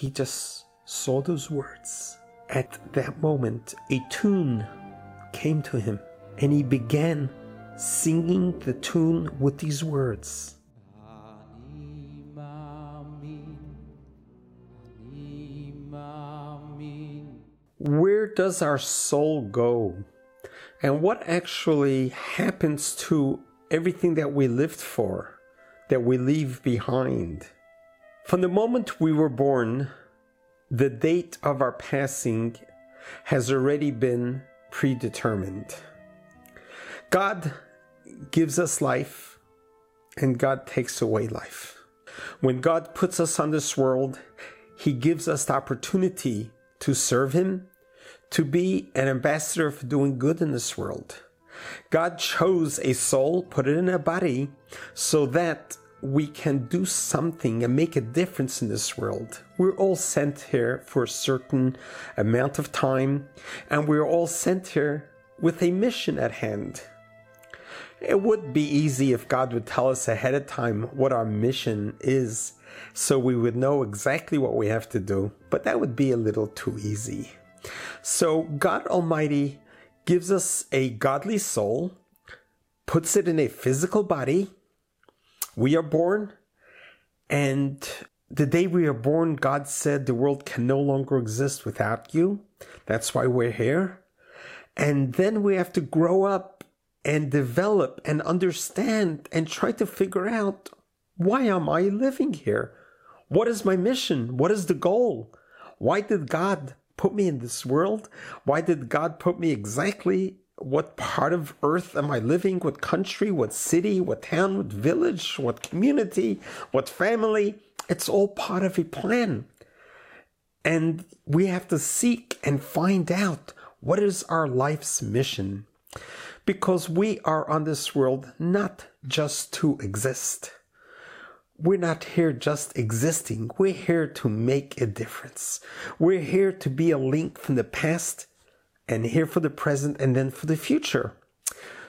He just saw those words. At that moment, a tune came to him, and he began singing the tune with these words. Where does our soul go? And what actually happens to everything that we lived for, that we leave behind? From the moment we were born, the date of our passing has already been predetermined. God gives us life, and God takes away life. When God puts us on this world, He gives us the opportunity to serve Him, to be an ambassador for doing good in this world. God chose a soul, put it in a body, so that we can do something and make a difference in this world. We're all sent here for a certain amount of time, and we're all sent here with a mission at hand. It would be easy if God would tell us ahead of time what our mission is, so we would know exactly what we have to do, but that would be a little too easy. So God Almighty gives us a godly soul, puts it in a physical body. We are born, and the day we are born, God said the world can no longer exist without you. That's why we're here. And then we have to grow up and develop and understand and try to figure out, why am I living here? What is my mission? What is the goal? Why did God put me in this world? Why did God put me exactly? What part of earth am I living? What country? What city? What town? What village? What community? What family? It's all part of a plan. And we have to seek and find out what is our life's mission. Because we are on this world not just to exist. We're not here just existing. We're here to make a difference. We're here to be a link from the past and here for the present and then for the future.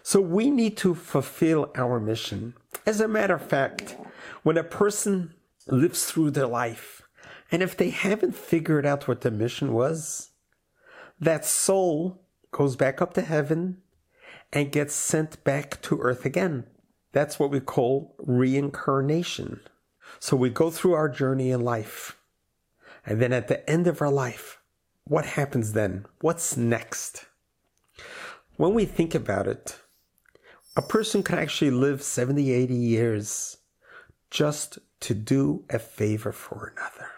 So we need to fulfill our mission. As a matter of fact, when a person lives through their life, and if they haven't figured out what the mission was, that soul goes back up to heaven and gets sent back to earth again. That's what we call reincarnation. So we go through our journey in life. And then at the end of our life, what happens then? What's next? When we think about it, a person could actually live 70, 80 years just to do a favor for another.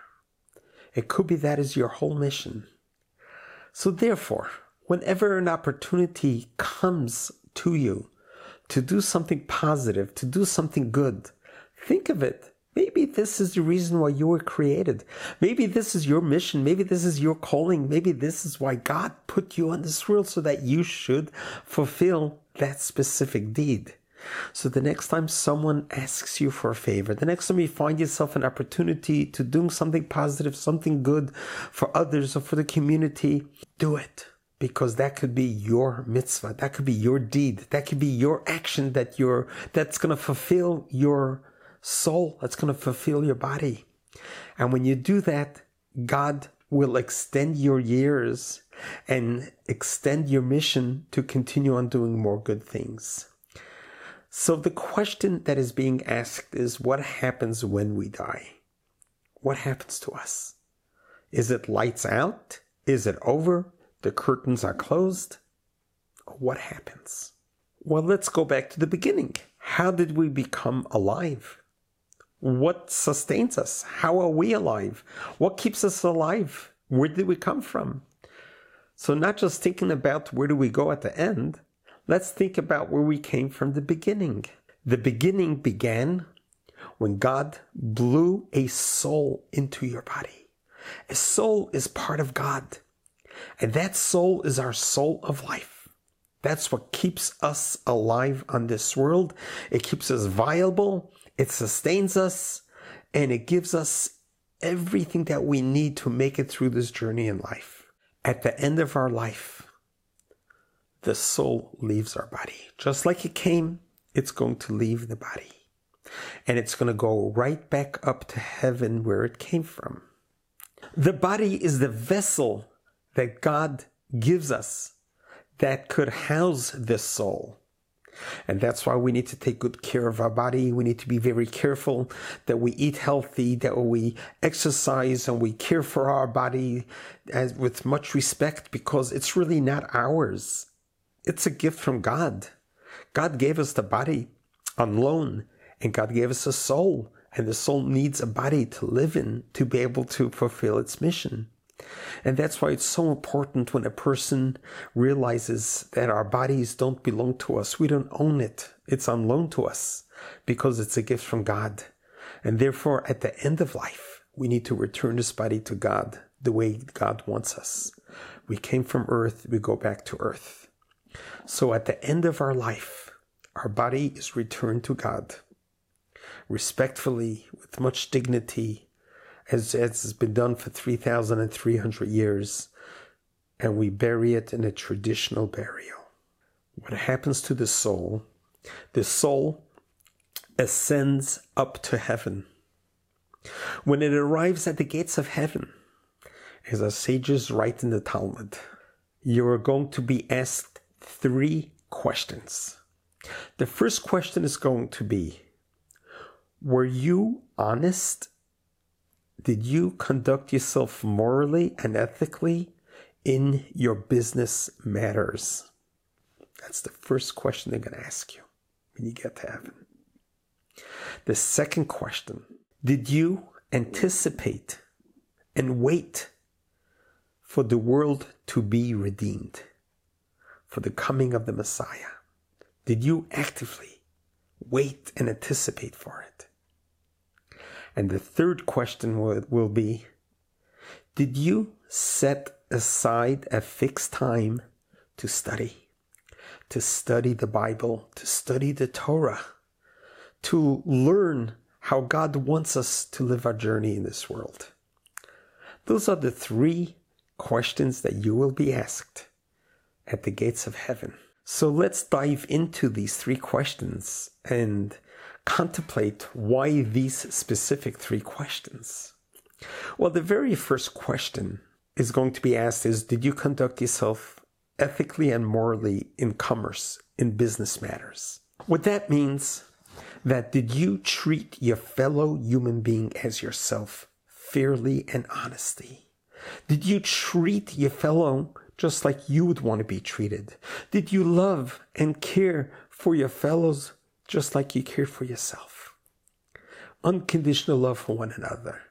It could be that is your whole mission. So therefore, whenever an opportunity comes to you, to do something positive, to do something good. Think of it. Maybe this is the reason why you were created. Maybe this is your mission. Maybe this is your calling. Maybe this is why God put you on this world so that you should fulfill that specific deed. So the next time someone asks you for a favor, the next time you find yourself an opportunity to do something positive, something good for others or for the community, do it. Because that could be your mitzvah, that could be your deed, that could be your action that's going to fulfill your soul, that's going to fulfill your body. And when you do that, God will extend your years and extend your mission to continue on doing more good things. So the question that is being asked is, what happens when we die? What happens to us? Is it lights out? Is it over? The curtains are closed. What happens? Well, let's go back to the beginning. How did we become alive? What sustains us? How are we alive? What keeps us alive? Where did we come from? So not just thinking about where do we go at the end, let's think about where we came from the beginning. The beginning began when God blew a soul into your body. A soul is part of God. And that soul is our soul of life. That's what keeps us alive on this world. It keeps us viable. It sustains us. And it gives us everything that we need to make it through this journey in life. At the end of our life, the soul leaves our body. Just like it came, it's going to leave the body. And it's going to go right back up to heaven where it came from. The body is the vessel that God gives us that could house this soul. And that's why we need to take good care of our body. We need to be very careful that we eat healthy, that we exercise, and we care for our body as with much respect, because it's really not ours. It's a gift from God. God gave us the body on loan, and God gave us a soul, and the soul needs a body to live in to be able to fulfill its mission. And that's why it's so important when a person realizes that our bodies don't belong to us. We don't own it. It's on loan to us because it's a gift from God. And therefore, at the end of life, we need to return this body to God the way God wants us. We came from earth. We go back to earth. So at the end of our life, our body is returned to God respectfully, with much dignity, as has been done for 3,300 years, and we bury it in a traditional burial. What happens to the soul ascends up to heaven. When it arrives at the gates of heaven, as our sages write in the Talmud, you are going to be asked three questions. The first question is going to be, were you honest? Did you conduct yourself morally and ethically in your business matters? That's the first question they're going to ask you when you get to heaven. The second question, did you anticipate and wait for the world to be redeemed, for the coming of the Messiah? Did you actively wait and anticipate for it? And the third question will be, did you set aside a fixed time to study the Bible, to study the Torah, to learn how God wants us to live our journey in this world? Those are the three questions that you will be asked at the gates of heaven. So let's dive into these three questions and contemplate why these specific three questions. Well, the very first question is going to be asked is, did you conduct yourself ethically and morally in commerce, in business matters? What that means, that did you treat your fellow human being as yourself fairly and honestly? Did you treat your fellow just like you would want to be treated? Did you love and care for your fellows just like you care for yourself? Unconditional love for one another.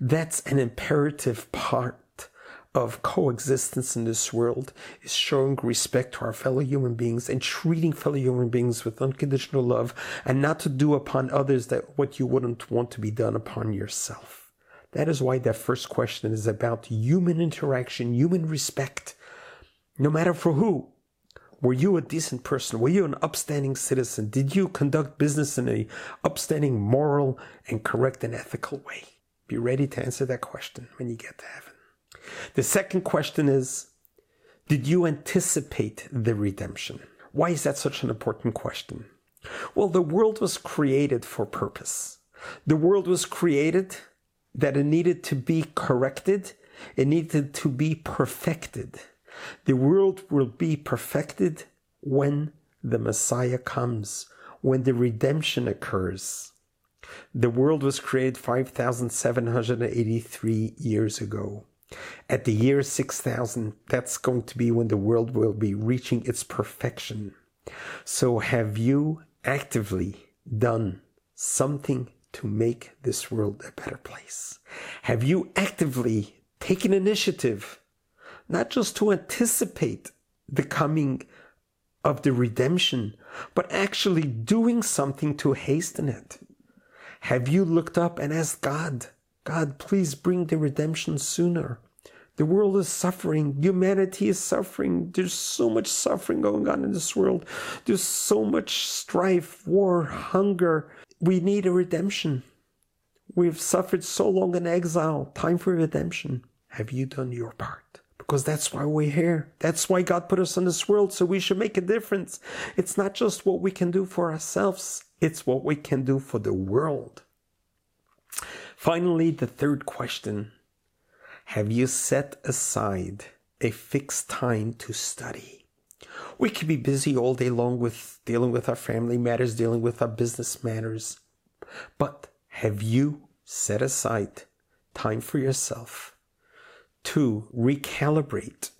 That's an imperative part of coexistence in this world, is showing respect to our fellow human beings and treating fellow human beings with unconditional love, and not to do upon others that what you wouldn't want to be done upon yourself. That is why that first question is about human interaction, human respect, no matter for who. Were you a decent person? Were you an upstanding citizen? Did you conduct business in an upstanding, moral, and correct and ethical way? Be ready to answer that question when you get to heaven. The second question is, did you anticipate the redemption? Why is that such an important question? Well, the world was created for purpose. The world was created that it needed to be corrected. It needed to be perfected. The world will be perfected when the Messiah comes, when the redemption occurs. The world was created 5,783 years ago. At the year 6,000, that's going to be when the world will be reaching its perfection. So have you actively done something to make this world a better place? Have you actively taken initiative, not just to anticipate the coming of the redemption, but actually doing something to hasten it? Have you looked up and asked God, God, please bring the redemption sooner? The world is suffering. Humanity is suffering. There's so much suffering going on in this world. There's so much strife, war, hunger. We need a redemption. We've suffered so long in exile. Time for redemption. Have you done your part? Because that's why we're here. That's why God put us in this world, so we should make a difference. It's not just what we can do for ourselves. It's what we can do for the world. Finally, the third question. Have you set aside a fixed time to study? We could be busy all day long with dealing with our family matters, dealing with our business matters. But have you set aside time for yourself to recalibrate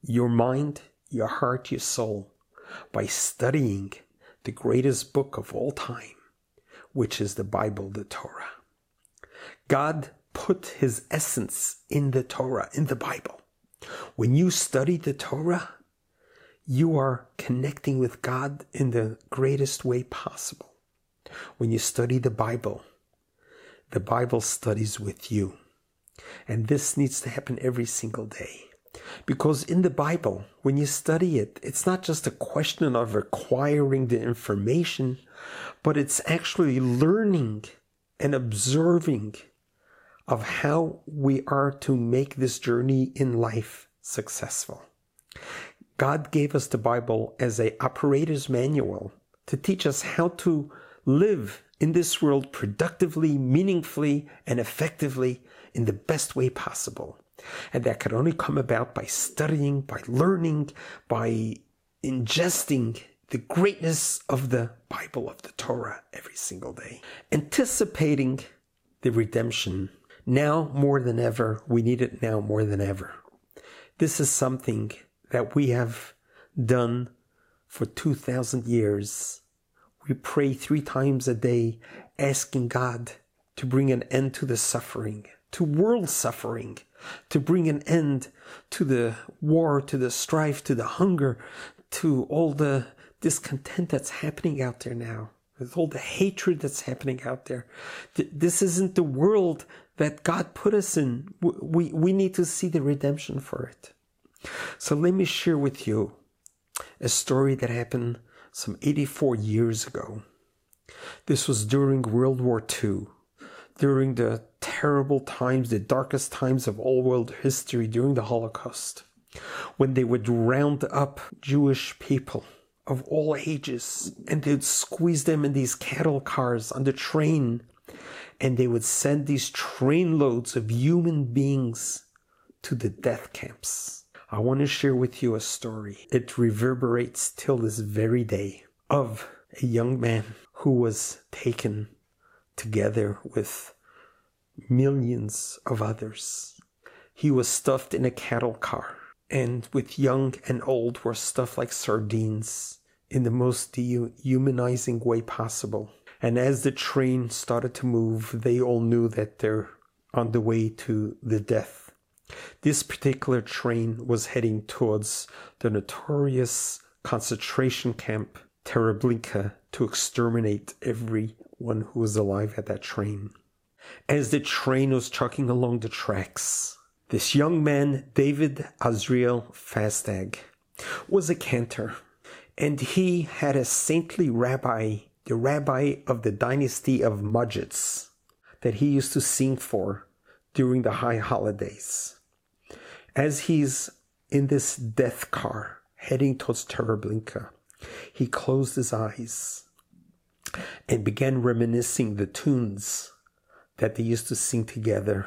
your mind, your heart, your soul by studying the greatest book of all time, which is the Bible, the Torah? God put his essence in the Torah, in the Bible. When you study the Torah, you are connecting with God in the greatest way possible. When you study the Bible studies with you. And this needs to happen every single day. Because in the Bible, when you study it, it's not just a question of acquiring the information, but it's actually learning and observing of how we are to make this journey in life successful. God gave us the Bible as an operator's manual to teach us how to live in this world productively, meaningfully, and effectively in the best way possible. And that could only come about by studying, by learning, by ingesting the greatness of the Bible, of the Torah, every single day. Anticipating the redemption now more than ever. We need it now more than ever. This is something that we have done for 2,000 years. We pray 3 times a day, asking God to bring an end to the suffering, to world suffering, to bring an end to the war, to the strife, to the hunger, to all the discontent that's happening out there now, with all the hatred that's happening out there. This isn't the world that God put us in. We need to see the redemption for it. So let me share with you a story that happened some 84 years ago. This was during World War II, during the terrible times, the darkest times of all world history, during the Holocaust, when they would round up Jewish people of all ages, and they'd squeeze them in these cattle cars on the train, and they would send these trainloads of human beings to the death camps. I want to share with you a story. It reverberates till this very day, of a young man who was taken together with millions of others. He was stuffed in a cattle car, and with young and old were stuffed like sardines in the most dehumanizing way possible. And as the train started to move, they all knew that they're on the way to the death. This particular train was heading towards the notorious concentration camp Treblinka to exterminate everyone who was alive at that train. As the train was chugging along the tracks, this young man, David Azriel Fastag, was a cantor, and he had a saintly rabbi, the rabbi of the dynasty of Modzitz, that he used to sing for during the high holidays. As he's in this death car heading towards Treblinka, he closed his eyes and began reminiscing the tunes that they used to sing together,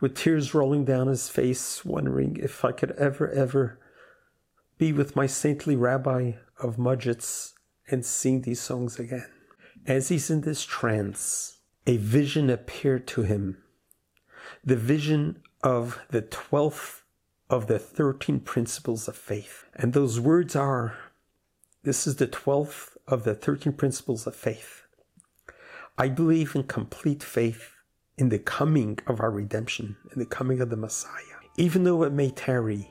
with tears rolling down his face, wondering if I could ever be with my saintly rabbi of Modzitz and sing these songs again. As he's in this trance, a vision appeared to him, the vision of the 12th of the 13 principles of faith. And those words are, this is the 12th of the 13 principles of faith. I believe in complete faith in the coming of our redemption, in the coming of the Messiah. Even though it may tarry,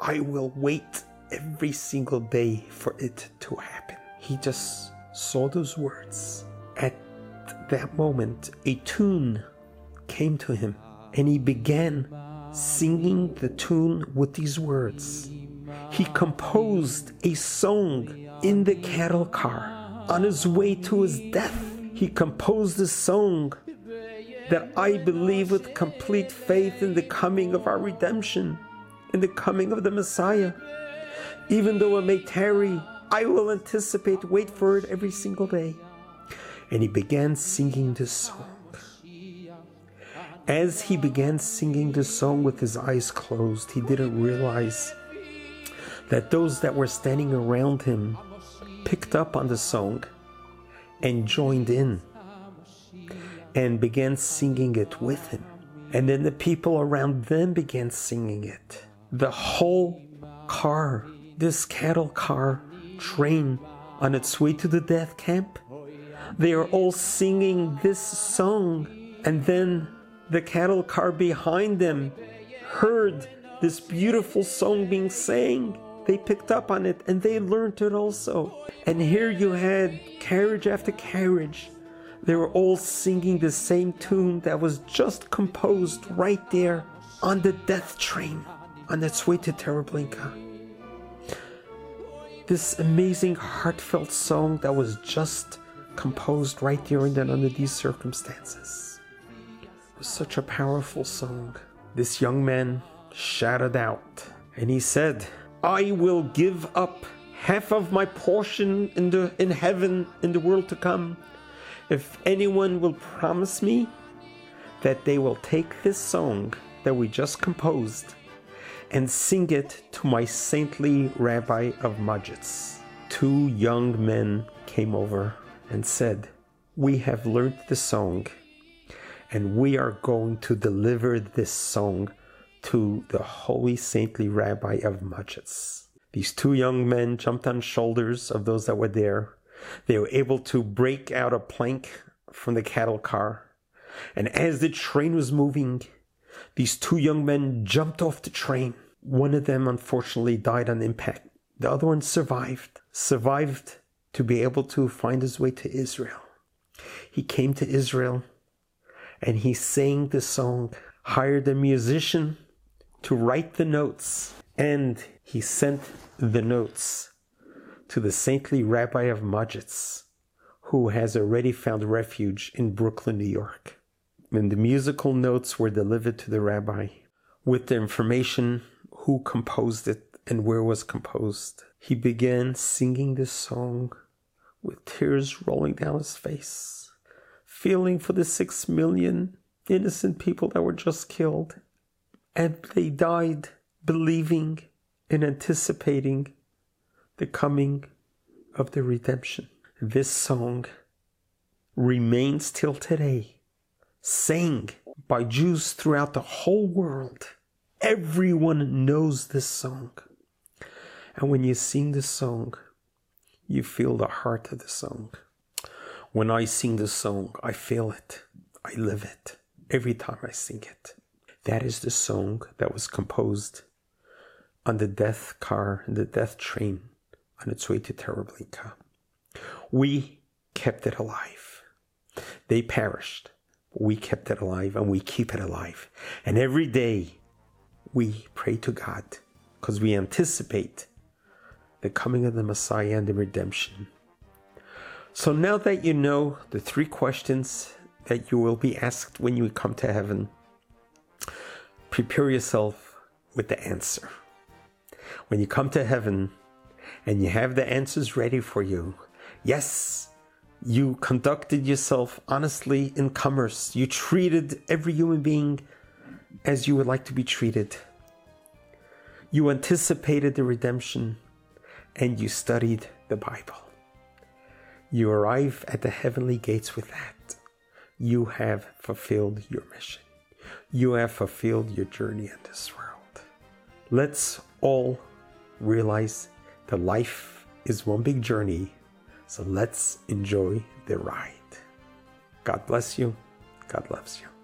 I will wait every single day for it to happen. He just saw those words. At that moment, a tune came to him, and he began singing the tune with these words. He composed a song in the cattle car on his way to his death. He composed a song that I believe with complete faith in the coming of our redemption, in the coming of the Messiah. Even though it may tarry, I will anticipate, wait for it every single day. And he began singing this song. As he began singing the song with his eyes closed, he didn't realize that those that were standing around him picked up on the song and joined in and began singing it with him. And then the people around them began singing it. The whole car, this cattle car train on its way to the death camp, they are all singing this song. And then the cattle car behind them heard this beautiful song being sang. They picked up on it and they learned it also. And here you had carriage after carriage. They were all singing the same tune that was just composed right there on the death train on its way to Treblinka. This amazing heartfelt song that was just composed right there and then under these circumstances. It was such a powerful song. This young man shouted out and he said, "I will give up half of my portion in heaven in the world to come if anyone will promise me that they will take this song that we just composed and sing it to my saintly rabbi of Modzitz." Two young men came over and said, "We have learned the song and we are going to deliver this song to the holy saintly rabbi of Modzitz." These two young men jumped on shoulders of those that were there. They were able to break out a plank from the cattle car. And as the train was moving, these two young men jumped off the train. One of them, unfortunately, died on impact. The other one survived to be able to find his way to Israel. He came to Israel and he sang the song, hired a musician to write the notes, and he sent the notes to the saintly rabbi of Modzitz, who has already found refuge in Brooklyn, New York. And the musical notes were delivered to the rabbi with the information who composed it and where it was composed. He began singing this song with tears rolling down his face, feeling for the 6 million innocent people that were just killed. And they died believing and anticipating the coming of the redemption. This song remains till today, sang by Jews throughout the whole world. Everyone knows this song. And when you sing this song, you feel the heart of the song. When I sing this song, I feel it. I live it. Every time I sing it. That is the song that was composed on the death car, and the death train on its way to Treblinka. We kept it alive. They perished. We kept it alive and we keep it alive. And every day we pray to God because we anticipate the coming of the Messiah and the redemption. So now that you know the 3 questions that you will be asked when you come to heaven, prepare yourself with the answer. When you come to heaven and you have the answers ready for you, yes, you conducted yourself honestly in commerce. You treated every human being as you would like to be treated. You anticipated the redemption and you studied the Bible. You arrive at the heavenly gates with that. You have fulfilled your mission. You have fulfilled your journey in this world. Let's all realize that life is one big journey, so let's enjoy the ride. God bless you. God loves you.